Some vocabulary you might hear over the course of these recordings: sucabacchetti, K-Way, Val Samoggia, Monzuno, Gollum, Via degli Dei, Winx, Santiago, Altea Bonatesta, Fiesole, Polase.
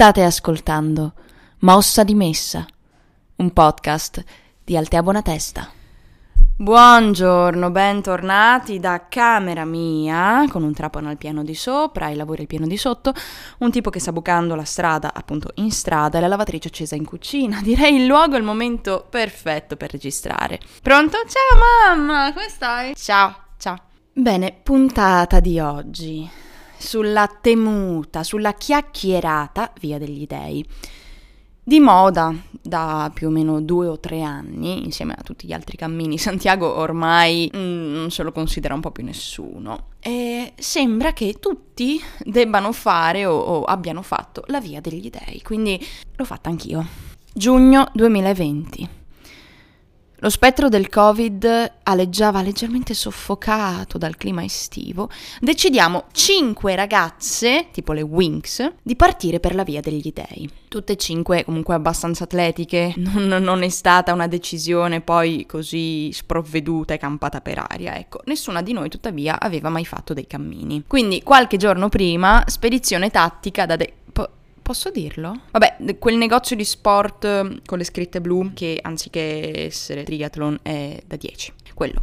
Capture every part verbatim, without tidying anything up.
State ascoltando Mossa di Messa, un podcast di Altea Bonatesta. Buongiorno, bentornati da camera mia, con un trapano al piano di sopra, i lavori al piano di sotto, un tipo che sta bucando la strada, appunto in strada, e la lavatrice accesa in cucina. Direi il luogo e il momento perfetto per registrare. Pronto? Ciao mamma, come stai? Ciao, ciao. Bene, puntata di oggi, sulla temuta, sulla chiacchierata Via degli Dei. Di moda da più o meno due o tre anni, insieme a tutti gli altri cammini, Santiago ormai mh, non se lo considera un po' più nessuno. E sembra che tutti debbano fare o, o abbiano fatto la Via degli Dei, quindi l'ho fatta anch'io. Giugno duemilaventi. Lo spettro del Covid aleggiava leggermente soffocato dal clima estivo. Decidiamo cinque ragazze, tipo le Winx, di partire per la Via degli Dei. Tutte e cinque comunque abbastanza atletiche, non, non è stata una decisione poi così sprovveduta e campata per aria, ecco. Nessuna di noi tuttavia aveva mai fatto dei cammini. Quindi qualche giorno prima, spedizione tattica da... De- Posso dirlo? Vabbè, quel negozio di sport con le scritte blu che anziché essere triathlon è da dieci, quello.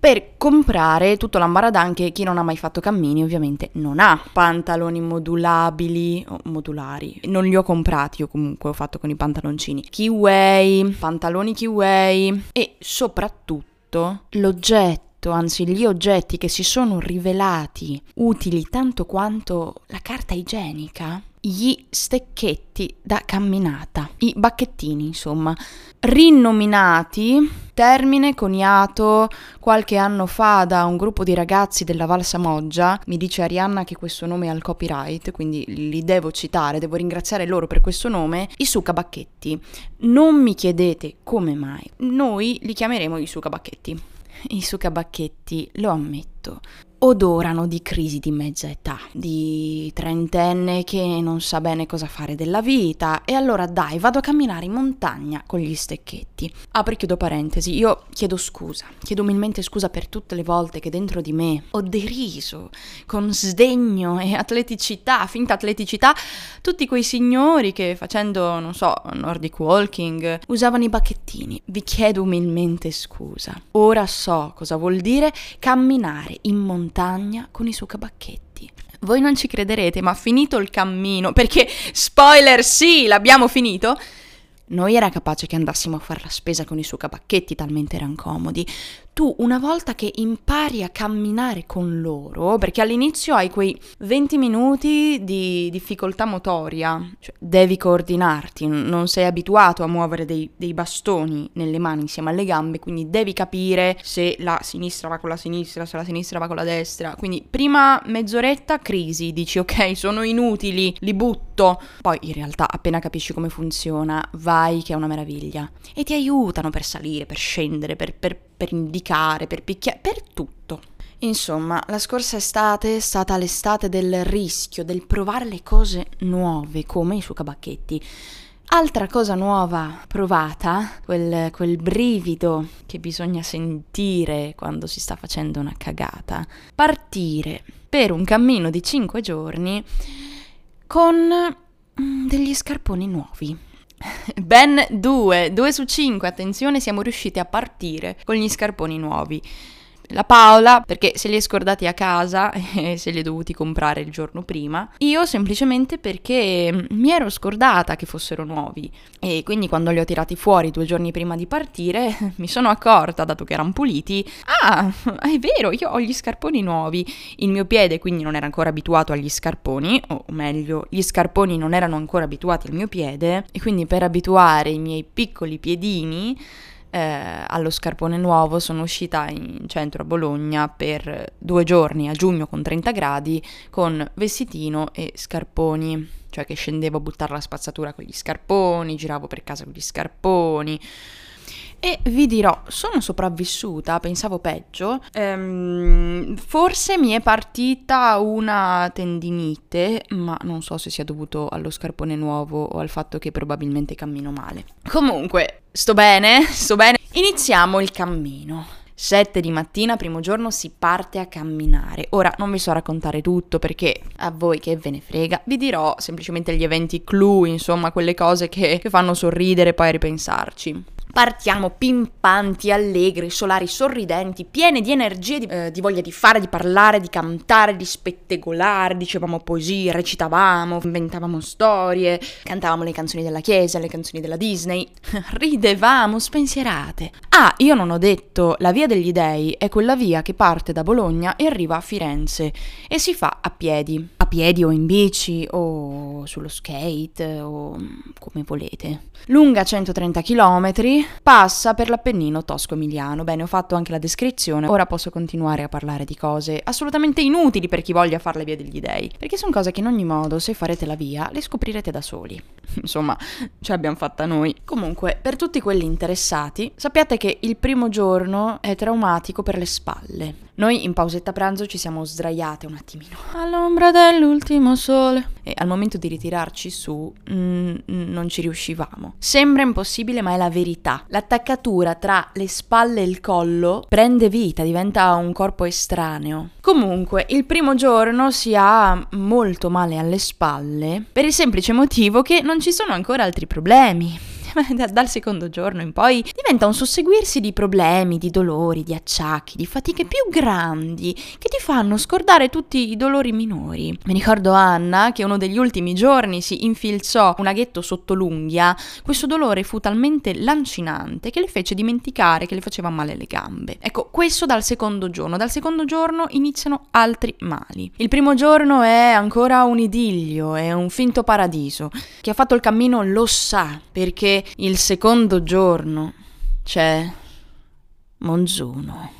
Per comprare tutto l'ambaradan che chi non ha mai fatto cammini ovviamente non ha. Pantaloni modulabili o modulari, non li ho comprati, io comunque ho fatto con i pantaloncini. K-Way, pantaloni K-Way e soprattutto l'oggetto. Anzi, gli oggetti che si sono rivelati utili tanto quanto la carta igienica, gli stecchetti da camminata, i bacchettini, insomma, rinominati, termine coniato qualche anno fa da un gruppo di ragazzi della Val Samoggia. Mi dice Arianna che questo nome ha il copyright, quindi li devo citare, devo ringraziare loro per questo nome, i sucabacchetti. Non mi chiedete come mai, noi li chiameremo i sucabacchetti. I sucabacchetti, lo ammetto, odorano di crisi di mezza età, di trentenne che non sa bene cosa fare della vita e allora dai, vado a camminare in montagna con gli stecchetti. Apri e chiudo parentesi, io chiedo scusa, chiedo umilmente scusa per tutte le volte che dentro di me ho deriso con sdegno e atleticità, finta atleticità, tutti quei signori che facendo, non so, nordic walking usavano i bacchettini. Vi chiedo umilmente scusa. Ora so cosa vuol dire camminare in montagna con i sucabacchetti. Voi non ci crederete, ma finito il cammino, perché spoiler sì, l'abbiamo finito, noi era capace che andassimo a fare la spesa con i sucabacchetti, talmente erano comodi. Tu una volta che impari a camminare con loro, perché all'inizio hai quei venti minuti di difficoltà motoria, cioè devi coordinarti, non sei abituato a muovere dei, dei bastoni nelle mani insieme alle gambe, quindi devi capire se la sinistra va con la sinistra, se la sinistra va con la destra, quindi prima mezz'oretta crisi, dici ok sono inutili, li butto, poi in realtà appena capisci come funziona vai che è una meraviglia e ti aiutano per salire, per scendere, per, per per indicare, per picchiare, per tutto. Insomma, la scorsa estate è stata l'estate del rischio, del provare le cose nuove, come i sucabacchetti. Altra cosa nuova provata, quel, quel brivido che bisogna sentire quando si sta facendo una cagata, partire per un cammino di cinque giorni con degli scarponi nuovi. Ben due, due su cinque, attenzione, siamo riusciti a partire con gli scarponi nuovi. La Paola, perché se li è scordati a casa e se li è dovuti comprare il giorno prima. Io semplicemente perché mi ero scordata che fossero nuovi e quindi quando li ho tirati fuori due giorni prima di partire mi sono accorta, dato che erano puliti, ah, è vero, io ho gli scarponi nuovi. Il mio piede quindi non era ancora abituato agli scarponi, o meglio, gli scarponi non erano ancora abituati al mio piede e quindi per abituare i miei piccoli piedini Eh, allo scarpone nuovo sono uscita in centro a Bologna per due giorni a giugno con trenta gradi con vestitino e scarponi, cioè che scendevo a buttare la spazzatura con gli scarponi, giravo per casa con gli scarponi e vi dirò, sono sopravvissuta, pensavo peggio, ehm, forse mi è partita una tendinite, ma non so se sia dovuto allo scarpone nuovo o al fatto che probabilmente cammino male. Comunque, Sto bene, sto bene. Iniziamo il cammino. sette di mattina, primo giorno, si parte a camminare. Ora non vi so raccontare tutto perché a voi che ve ne frega, vi dirò semplicemente gli eventi clou, insomma quelle cose che, che fanno sorridere e poi ripensarci. Partiamo pimpanti, allegri, solari, sorridenti, piene di energie, di, eh, di voglia di fare, di parlare, di cantare, di spettegolare, dicevamo poesie, recitavamo, inventavamo storie, cantavamo le canzoni della chiesa, le canzoni della Disney, ridevamo spensierate. Ah, io non ho detto, la Via degli Dei è quella via che parte da Bologna e arriva a Firenze e si fa a piedi, a piedi o in bici o sullo skate o come volete. Lunga centotrenta chilometri. Passa per l'Appennino tosco-emiliano. Bene, ho fatto anche la descrizione, ora posso continuare a parlare di cose assolutamente inutili per chi voglia fare la Via degli Dei, perché sono cose che in ogni modo, se farete la via, le scoprirete da soli. Insomma, ce l'abbiamo fatta noi. Comunque, per tutti quelli interessati, sappiate che il primo giorno è traumatico per le spalle. Noi in pausetta pranzo ci siamo sdraiate un attimino all'ombra dell'ultimo sole e al momento di ritirarci su mh, non ci riuscivamo. Sembra impossibile, ma è la verità. L'attaccatura tra le spalle e il collo prende vita, diventa un corpo estraneo. Comunque, il primo giorno si ha molto male alle spalle per il semplice motivo che non ci sono ancora altri problemi. Dal secondo giorno in poi diventa un susseguirsi di problemi, di dolori, di acciacchi, di fatiche più grandi che ti fanno scordare tutti i dolori minori. Mi ricordo Anna che uno degli ultimi giorni si infilzò un aghetto sotto l'unghia. Questo dolore fu talmente lancinante che le fece dimenticare che le faceva male le gambe. Ecco, questo dal secondo giorno. Dal secondo giorno iniziano altri mali. Il primo giorno è ancora un idillio, è un finto paradiso. Chi ha fatto il cammino lo sa, perché il secondo giorno c'è Monzuno.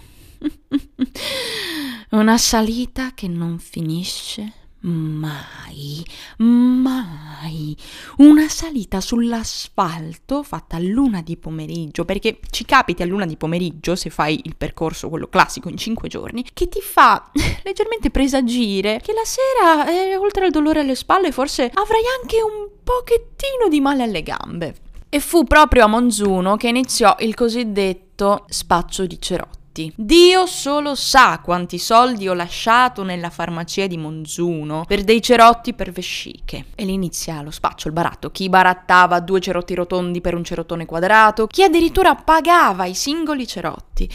Una salita che non finisce mai, mai. Una salita sull'asfalto fatta all'una di pomeriggio, perché ci capiti all'una di pomeriggio, se fai il percorso, quello classico, in cinque giorni, che ti fa leggermente presagire che la sera, eh, oltre al dolore alle spalle, forse avrai anche un pochettino di male alle gambe. E fu proprio a Monzuno che iniziò il cosiddetto spaccio di cerotti. Dio solo sa quanti soldi ho lasciato nella farmacia di Monzuno per dei cerotti per vesciche. E lì inizia lo spaccio, il baratto. Chi barattava due cerotti rotondi per un cerotone quadrato, chi addirittura pagava i singoli cerotti.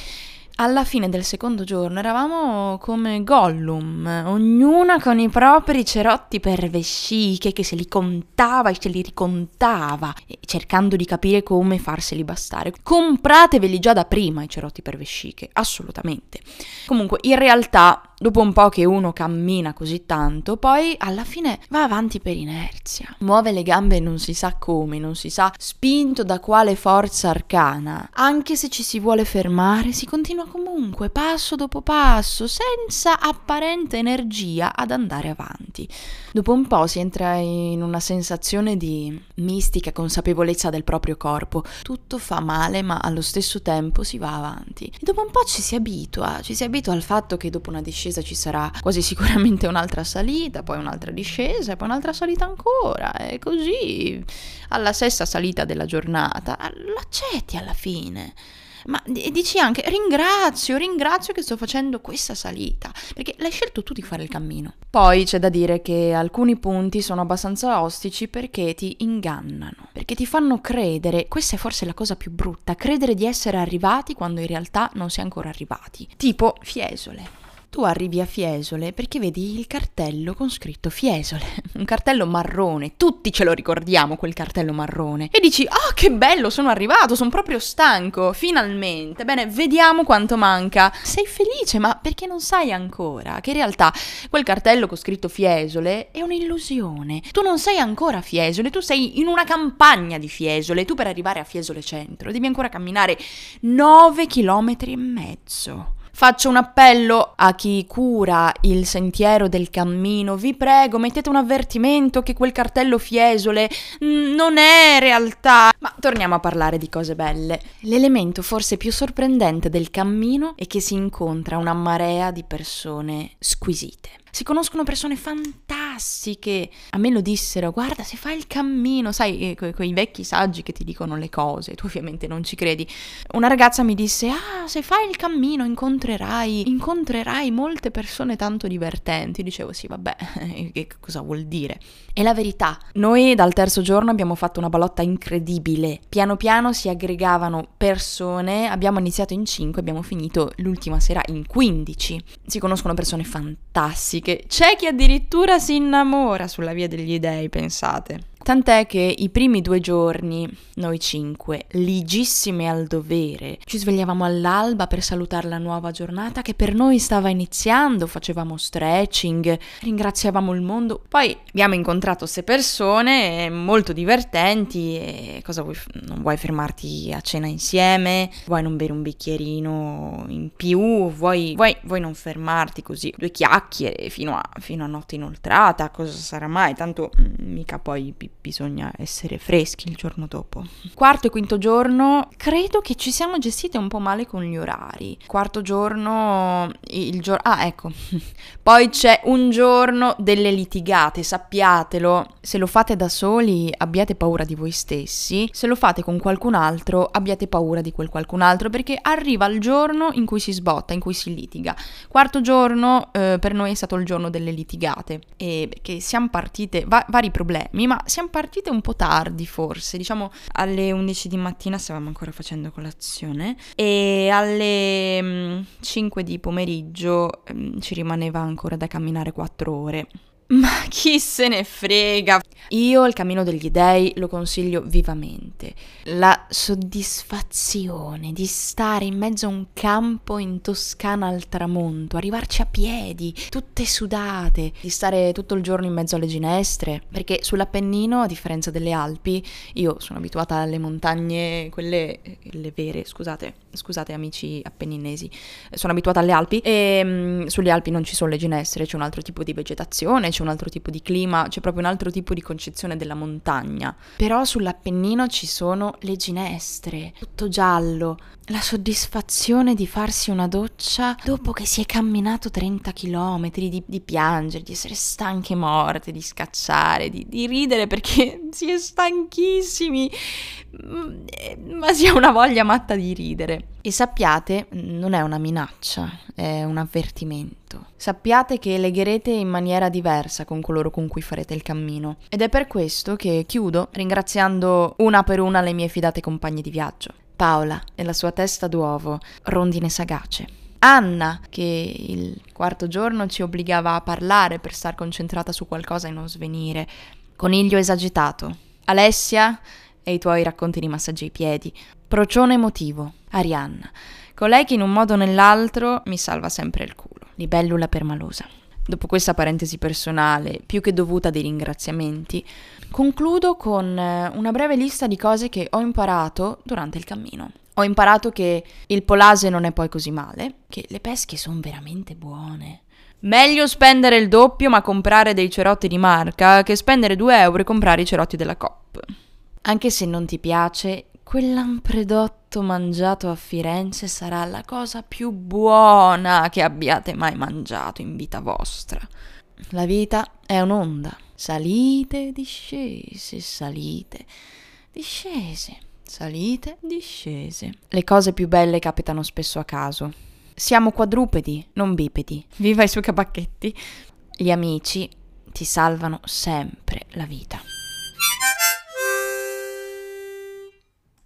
Alla fine del secondo giorno eravamo come Gollum, ognuna con i propri cerotti per vesciche che se li contava e se li ricontava, cercando di capire come farseli bastare. Comprateveli già da prima i cerotti per vesciche, assolutamente. Comunque, in realtà, dopo un po' che uno cammina così tanto, poi alla fine va avanti per inerzia. Muove le gambe non si sa come, non si sa spinto da quale forza arcana. Anche se ci si vuole fermare, si continua comunque passo dopo passo, senza apparente energia ad andare avanti. Dopo un po' si entra in una sensazione di mistica consapevolezza del proprio corpo. Tutto fa male, ma allo stesso tempo si va avanti. E dopo un po' ci si abitua, ci si abitua al fatto che dopo una discesa ci sarà quasi sicuramente un'altra salita, poi un'altra discesa, poi un'altra salita ancora, e così alla sesta salita della giornata lo accetti alla fine. Ma dici anche ringrazio, ringrazio che sto facendo questa salita, perché l'hai scelto tu di fare il cammino. Poi c'è da dire che alcuni punti sono abbastanza ostici perché ti ingannano, perché ti fanno credere, questa è forse la cosa più brutta, credere di essere arrivati quando in realtà non si è ancora arrivati. Tipo Fiesole. Tu arrivi a Fiesole perché vedi il cartello con scritto Fiesole, un cartello marrone, tutti ce lo ricordiamo quel cartello marrone, e dici ah, che bello, sono arrivato, sono proprio stanco, finalmente, bene, vediamo quanto manca. Sei felice, ma perché non sai ancora che in realtà quel cartello con scritto Fiesole è un'illusione. Tu non sei ancora a Fiesole, tu sei in una campagna di Fiesole, tu per arrivare a Fiesole centro devi ancora camminare nove chilometri e mezzo. Faccio un appello a chi cura il sentiero del cammino, vi prego, mettete un avvertimento che quel cartello Fiesole non è realtà. Ma torniamo a parlare di cose belle. L'elemento forse più sorprendente del cammino è che si incontra una marea di persone squisite. Si conoscono persone fantastiche. classiche. A me lo dissero, guarda, se fai il cammino, sai, que- quei vecchi saggi che ti dicono le cose, tu ovviamente non ci credi. Una ragazza mi disse, ah, se fai il cammino incontrerai, incontrerai molte persone tanto divertenti. Dicevo, sì, vabbè, che cosa vuol dire? È la verità. Noi dal terzo giorno abbiamo fatto una balotta incredibile. Piano piano si aggregavano persone, abbiamo iniziato in cinque, abbiamo finito l'ultima sera in quindici. Si conoscono persone fantastiche. C'è chi addirittura si innamora sulla Via degli Dei, pensate. Tant'è che i primi due giorni, noi cinque, ligissime al dovere, ci svegliavamo all'alba per salutare la nuova giornata che per noi stava iniziando, facevamo stretching, ringraziavamo il mondo. Poi abbiamo incontrato queste persone molto divertenti e cosa vuoi, non vuoi fermarti a cena insieme, vuoi non bere un bicchierino in più, vuoi, vuoi, vuoi non fermarti così, due chiacchiere fino a, fino a notte inoltrata, cosa sarà mai, tanto mica poi bisogna essere freschi il giorno dopo. Quarto e quinto giorno credo che ci siamo gestite un po' male con gli orari. Quarto giorno il giorno ah ecco poi c'è un giorno delle litigate, sappiatelo, se lo fate da soli abbiate paura di voi stessi, se lo fate con qualcun altro abbiate paura di quel qualcun altro, perché arriva il giorno in cui si sbotta, in cui si litiga. Quarto giorno eh, per noi è stato il giorno delle litigate e che siamo partite va- vari problemi, ma siamo partite un po' tardi forse, diciamo alle undici di mattina stavamo ancora facendo colazione e alle cinque di pomeriggio ci rimaneva ancora da camminare quattro ore. Ma chi se ne frega? Io il cammino degli dèi lo consiglio vivamente. La soddisfazione di stare in mezzo a un campo in Toscana al tramonto, arrivarci a piedi, tutte sudate, di stare tutto il giorno in mezzo alle ginestre, perché sull'Appennino, a differenza delle Alpi, io sono abituata alle montagne, quelle le vere, scusate, scusate amici appenninesi, sono abituata alle Alpi e mh, sulle Alpi non ci sono le ginestre, c'è un altro tipo di vegetazione, c'è un altro tipo di clima, c'è proprio un altro tipo di concezione della montagna. Però sull'Appennino ci sono le ginestre, tutto giallo, la soddisfazione di farsi una doccia dopo che si è camminato trenta chilometri, di, di piangere, di essere stanche morte, di scacciare, di, di ridere perché si è stanchissimi, ma si ha una voglia matta di ridere. E sappiate, non è una minaccia, è un avvertimento. Sappiate che legherete in maniera diversa con coloro con cui farete il cammino. Ed è per questo che chiudo ringraziando una per una le mie fidate compagne di viaggio. Paola e la sua testa d'uovo, rondine sagace. Anna, che il quarto giorno ci obbligava a parlare per star concentrata su qualcosa e non svenire. Coniglio esagitato. Alessia e i tuoi racconti di massaggi ai piedi. Procione emotivo, Arianna, colei che in un modo o nell'altro mi salva sempre il culo. Libellula permalosa. Dopo questa parentesi personale, più che dovuta dei ringraziamenti, concludo con una breve lista di cose che ho imparato durante il cammino. Ho imparato che il Polase non è poi così male, che le pesche sono veramente buone. Meglio spendere il doppio ma comprare dei cerotti di marca che spendere due euro e comprare i cerotti della Coop. Anche se non ti piace, quell'ampredotto mangiato a Firenze sarà la cosa più buona che abbiate mai mangiato in vita vostra. La vita è un'onda. Salite, discese, salite, discese, salite, discese. Le cose più belle capitano spesso a caso. Siamo quadrupedi, non bipedi. Viva i sucabacchetti! Gli amici ti salvano sempre la vita.